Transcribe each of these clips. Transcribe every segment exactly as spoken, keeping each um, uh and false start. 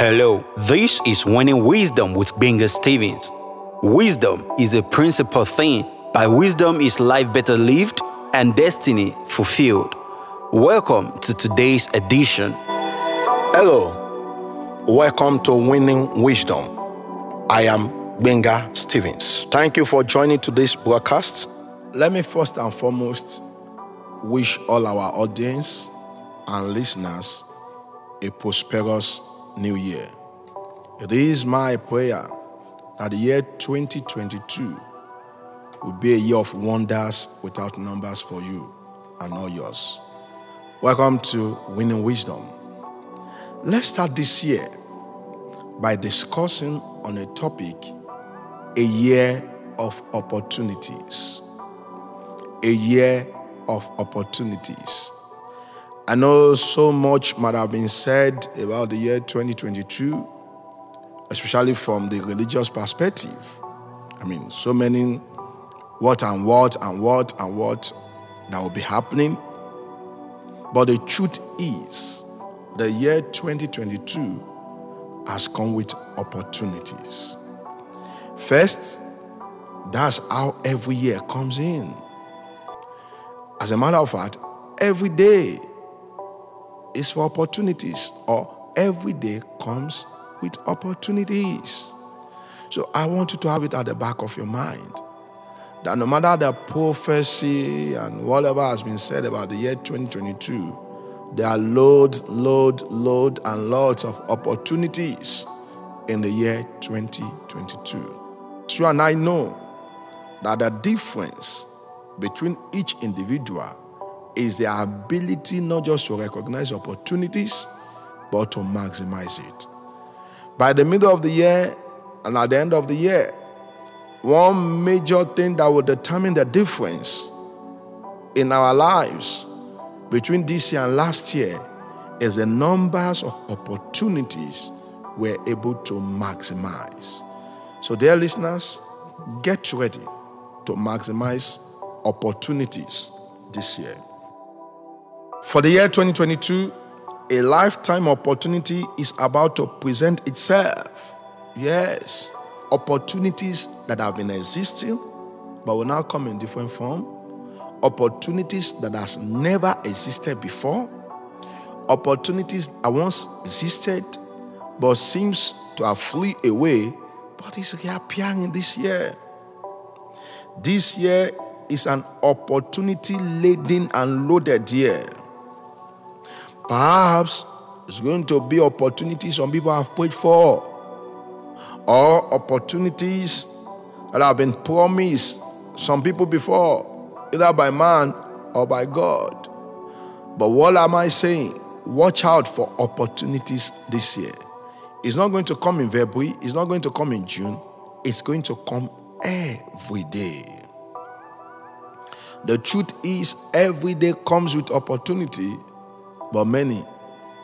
Hello, this is Winning Wisdom with Binga Stevens. Wisdom is a principal thing. By wisdom is life better lived and destiny fulfilled. Welcome to today's edition. Hello, welcome to Winning Wisdom. I am Binga Stevens. Thank you for joining today's broadcast. Let me first and foremost wish all our audience and listeners a prosperous New Year. It is my prayer that the year twenty twenty-two will be a year of wonders without numbers for you and all yours. Welcome to Winning Wisdom. Let's start this year by discussing on a topic, a year of opportunities. A year of opportunities. I know so much might have been said about the year twenty twenty-two, especially from the religious perspective. I mean, so many what and what and what and what that will be happening. But the truth is, the year twenty twenty-two has come with opportunities. First, that's how every year comes in. As a matter of fact, every day is for opportunities, or every day comes with opportunities. So I want you to have it at the back of your mind that no matter the prophecy and whatever has been said about the year twenty twenty-two, there are load, load, load, and loads of opportunities in the year twenty twenty-two. So you and I know that the difference between each individual is the ability not just to recognize opportunities, but to maximize it. By the middle of the year and at the end of the year, one major thing that will determine the difference in our lives between this year and last year is the numbers of opportunities we're able to maximize. So, dear listeners, get ready to maximize opportunities this year. For the year twenty twenty-two, a lifetime opportunity is about to present itself. Yes, opportunities that have been existing but will now come in different form. Opportunities that has never existed before. Opportunities that once existed but seems to have flee away, but is reappearing this year. This year is an opportunity-laden and loaded year. Perhaps it's going to be opportunities some people have prayed for, or opportunities that have been promised some people before, either by man or by God. But what am I saying? Watch out for opportunities this year. It's not going to come in February. It's not going to come in June. It's going to come every day. The truth is, every day comes with opportunity, but many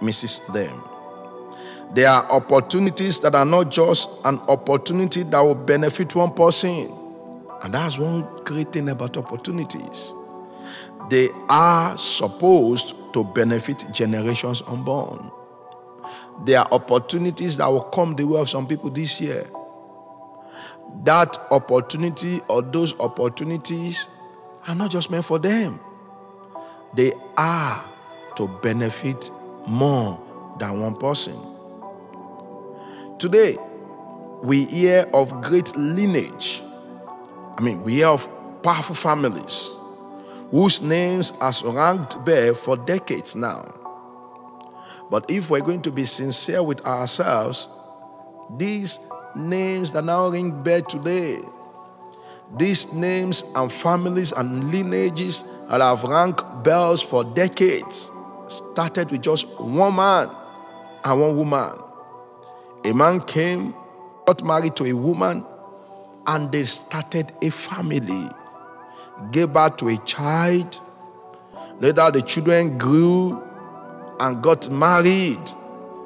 misses them. There are opportunities that are not just an opportunity that will benefit one person. And that's one great thing about opportunities. They are supposed to benefit generations unborn. There are opportunities that will come the way of some people this year. That opportunity or those opportunities are not just meant for them. They are to benefit more than one person. Today, we hear of great lineage. I mean, we hear of powerful families whose names are ranked bare for decades now. But if we're going to be sincere with ourselves, these names that now ring bare today, these names and families and lineages that have rang bells for decades started with just one man and one woman. A man came, got married to a woman, and they started a family, gave birth to a child. Later, the children grew and got married.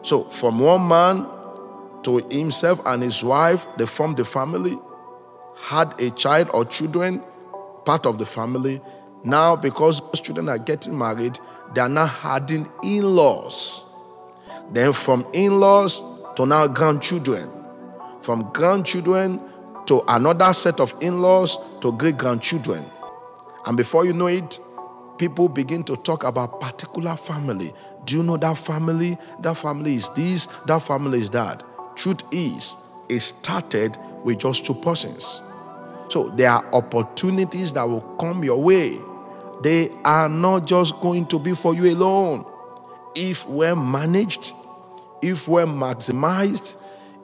So, from one man to himself and his wife, they formed the family. Had a child or children, part of the family. Now, because those children are getting married, they are now adding in-laws. Then from in-laws, to now grandchildren, from grandchildren to another set of in-laws to great-grandchildren. And before you know it, people begin to talk about particular family. Do you know that family? That family is this, that family is that. Truth is, it started with just two persons. So there are opportunities that will come your way. They are not just going to be for you alone. If we're managed, if we're maximized,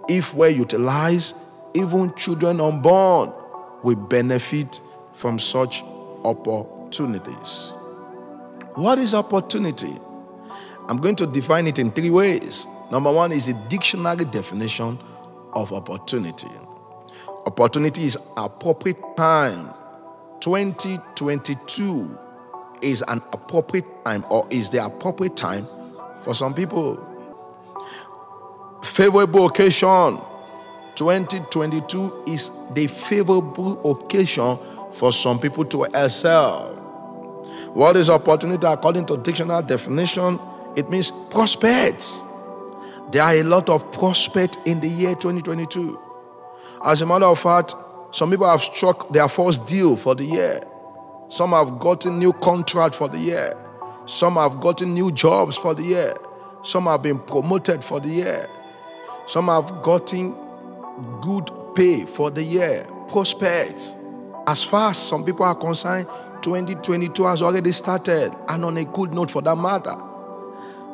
if we're utilized, even children unborn will benefit from such opportunities. What is opportunity? I'm going to define it in three ways. Number one is a dictionary definition of opportunity. Opportunity is appropriate time. twenty twenty-two is an appropriate time, or is the appropriate time for some people. Favorable occasion. twenty twenty-two is the favorable occasion for some people to excel. What is opportunity according to dictionary definition? It means prospects. There are a lot of prospects in the year twenty twenty-two. As a matter of fact, some people have struck their first deal for the year. Some have gotten new contract for the year. Some have gotten new jobs for the year. Some have been promoted for the year. Some have gotten good pay for the year. Prospects. As far as some people are concerned, twenty twenty-two has already started, and on a good note for that matter.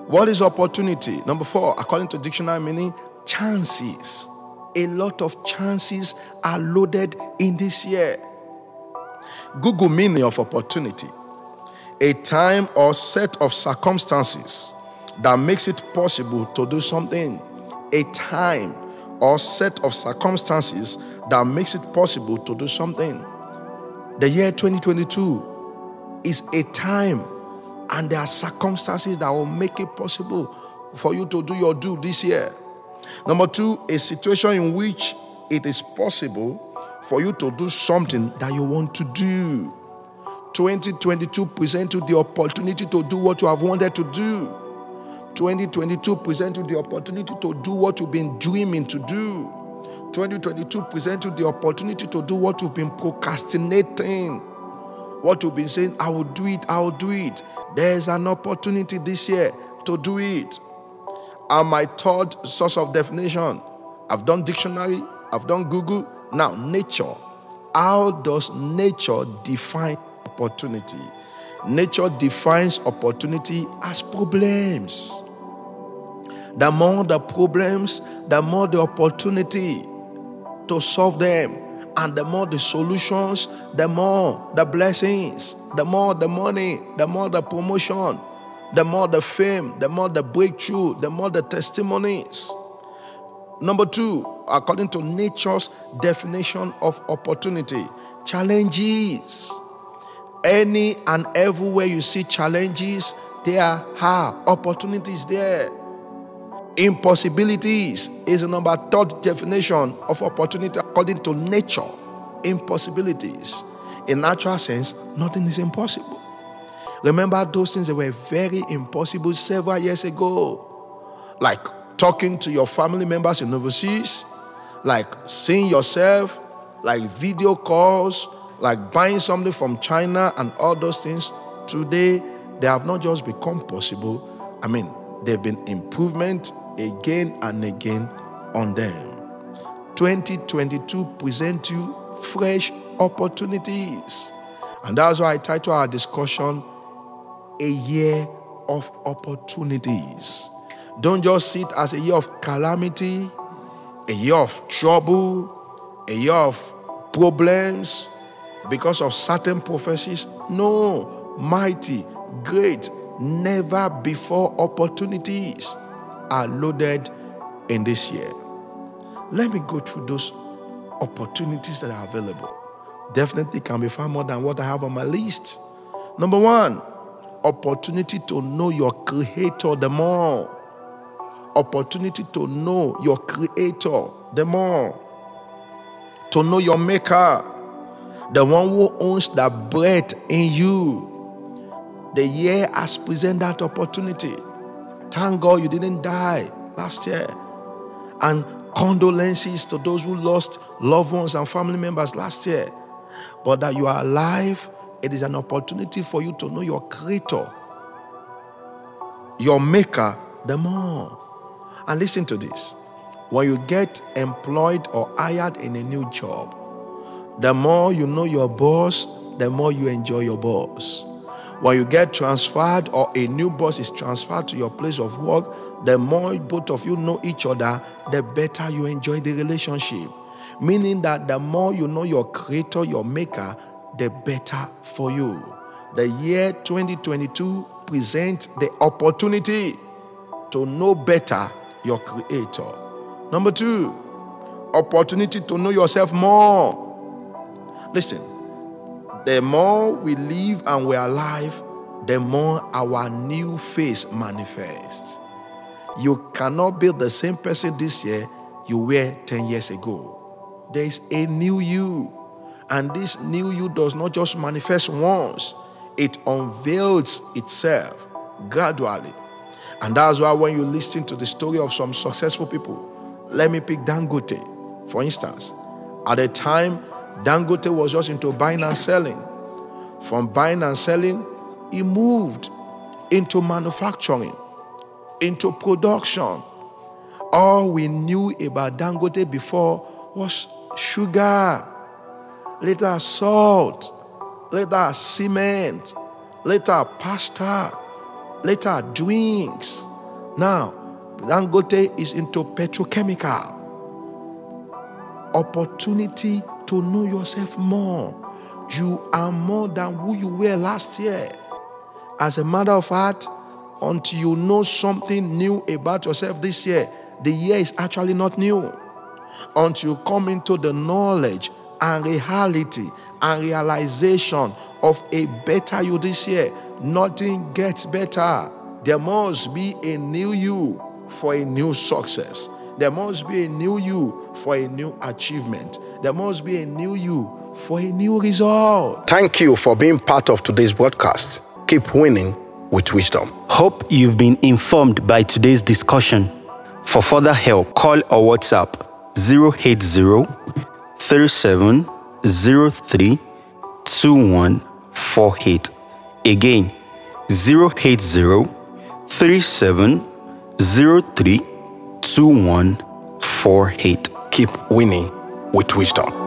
What is opportunity? Number four, according to dictionary meaning, chances. A lot of chances are loaded in this year. Google meaning of opportunity. A time or set of circumstances that makes it possible to do something. A time or set of circumstances that makes it possible to do something. The year twenty twenty-two is a time, and there are circumstances that will make it possible for you to do your due this year. Number two, a situation in which it is possible for you to do something that you want to do. twenty twenty-two presents you the opportunity to do what you have wanted to do. twenty twenty-two presents you the opportunity to do what you've been dreaming to do. twenty twenty-two presents you the opportunity to do what you've been procrastinating. What you've been saying, I will do it, I will do it. There's an opportunity this year to do it. And my third source of definition, I've done dictionary, I've done Google. Now, nature. How does nature define opportunity? Nature defines opportunity as problems. The more the problems, the more the opportunity to solve them. And the more the solutions, the more the blessings, the more the money, the more the promotion, the more the fame, the more the breakthrough, the more the testimonies. Number two, according to nature's definition of opportunity, challenges. Any and everywhere you see challenges, there are opportunities there. Impossibilities is the number third definition of opportunity according to nature. Impossibilities. In natural sense, nothing is impossible. Remember those things that were very impossible several years ago. Like talking to your family members in overseas, like seeing yourself, like video calls, like buying something from China and all those things. Today, they have not just become possible. I mean, there have been improvement again and again on them. twenty twenty-two presents you fresh opportunities. And that's why I title our discussion, a year of opportunities. Don't just see it as a year of calamity, a year of trouble, a year of problems because of certain prophecies. No, mighty, great, never before opportunities are loaded in this year. Let me go through those opportunities that are available. Definitely can be far more than what I have on my list. Number one, opportunity to know your Creator the more. Opportunity to know your Creator the more. To know your Maker, the one who owns the breath in you. The year has presented that opportunity. Thank God you didn't die last year. and condolences to those who lost loved ones and family members last year. But that you are alive, it is an opportunity for you to know your Creator, your Maker, the more. And listen to this. When you get employed or hired in a new job, the more you know your boss, the more you enjoy your boss. When you get transferred or a new boss is transferred to your place of work, the more both of you know each other, the better you enjoy the relationship. Meaning that the more you know your Creator, your Maker, the better for you. The year twenty twenty-two presents the opportunity to know better your Creator. Number two, opportunity to know yourself more. Listen, the more we live and we're alive, the more our new face manifests. You cannot be the same person this year you were ten years ago. There is a new you. And this new you does not just manifest once. It unveils itself gradually. And that's why when you listen to the story of some successful people, let me pick Dangote, for instance. At the time, Dangote was just into buying and selling. From buying and selling, he moved into manufacturing, into production. All we knew about Dangote before was sugar, later salt, later cement, later pasta, later drinks. Now, Dangote is into petrochemical. Opportunity to know yourself more. You are more than who you were last year. As a matter of fact, until you know something new about yourself this year, the year is actually not new. Until you come into the knowledge and reality and realization of a better you this year, nothing gets better. There must be a new you for a new success. There must be a new you for a new achievement. There must be a new you for a new result. Thank you for being part of today's broadcast. Keep winning with wisdom. Hope you've been informed by today's discussion. For further help, call or WhatsApp zero eight zero, three seven zero three, two one four eight. Again, zero eight zero, three seven zero three, two one four eight. Keep winning with wisdom.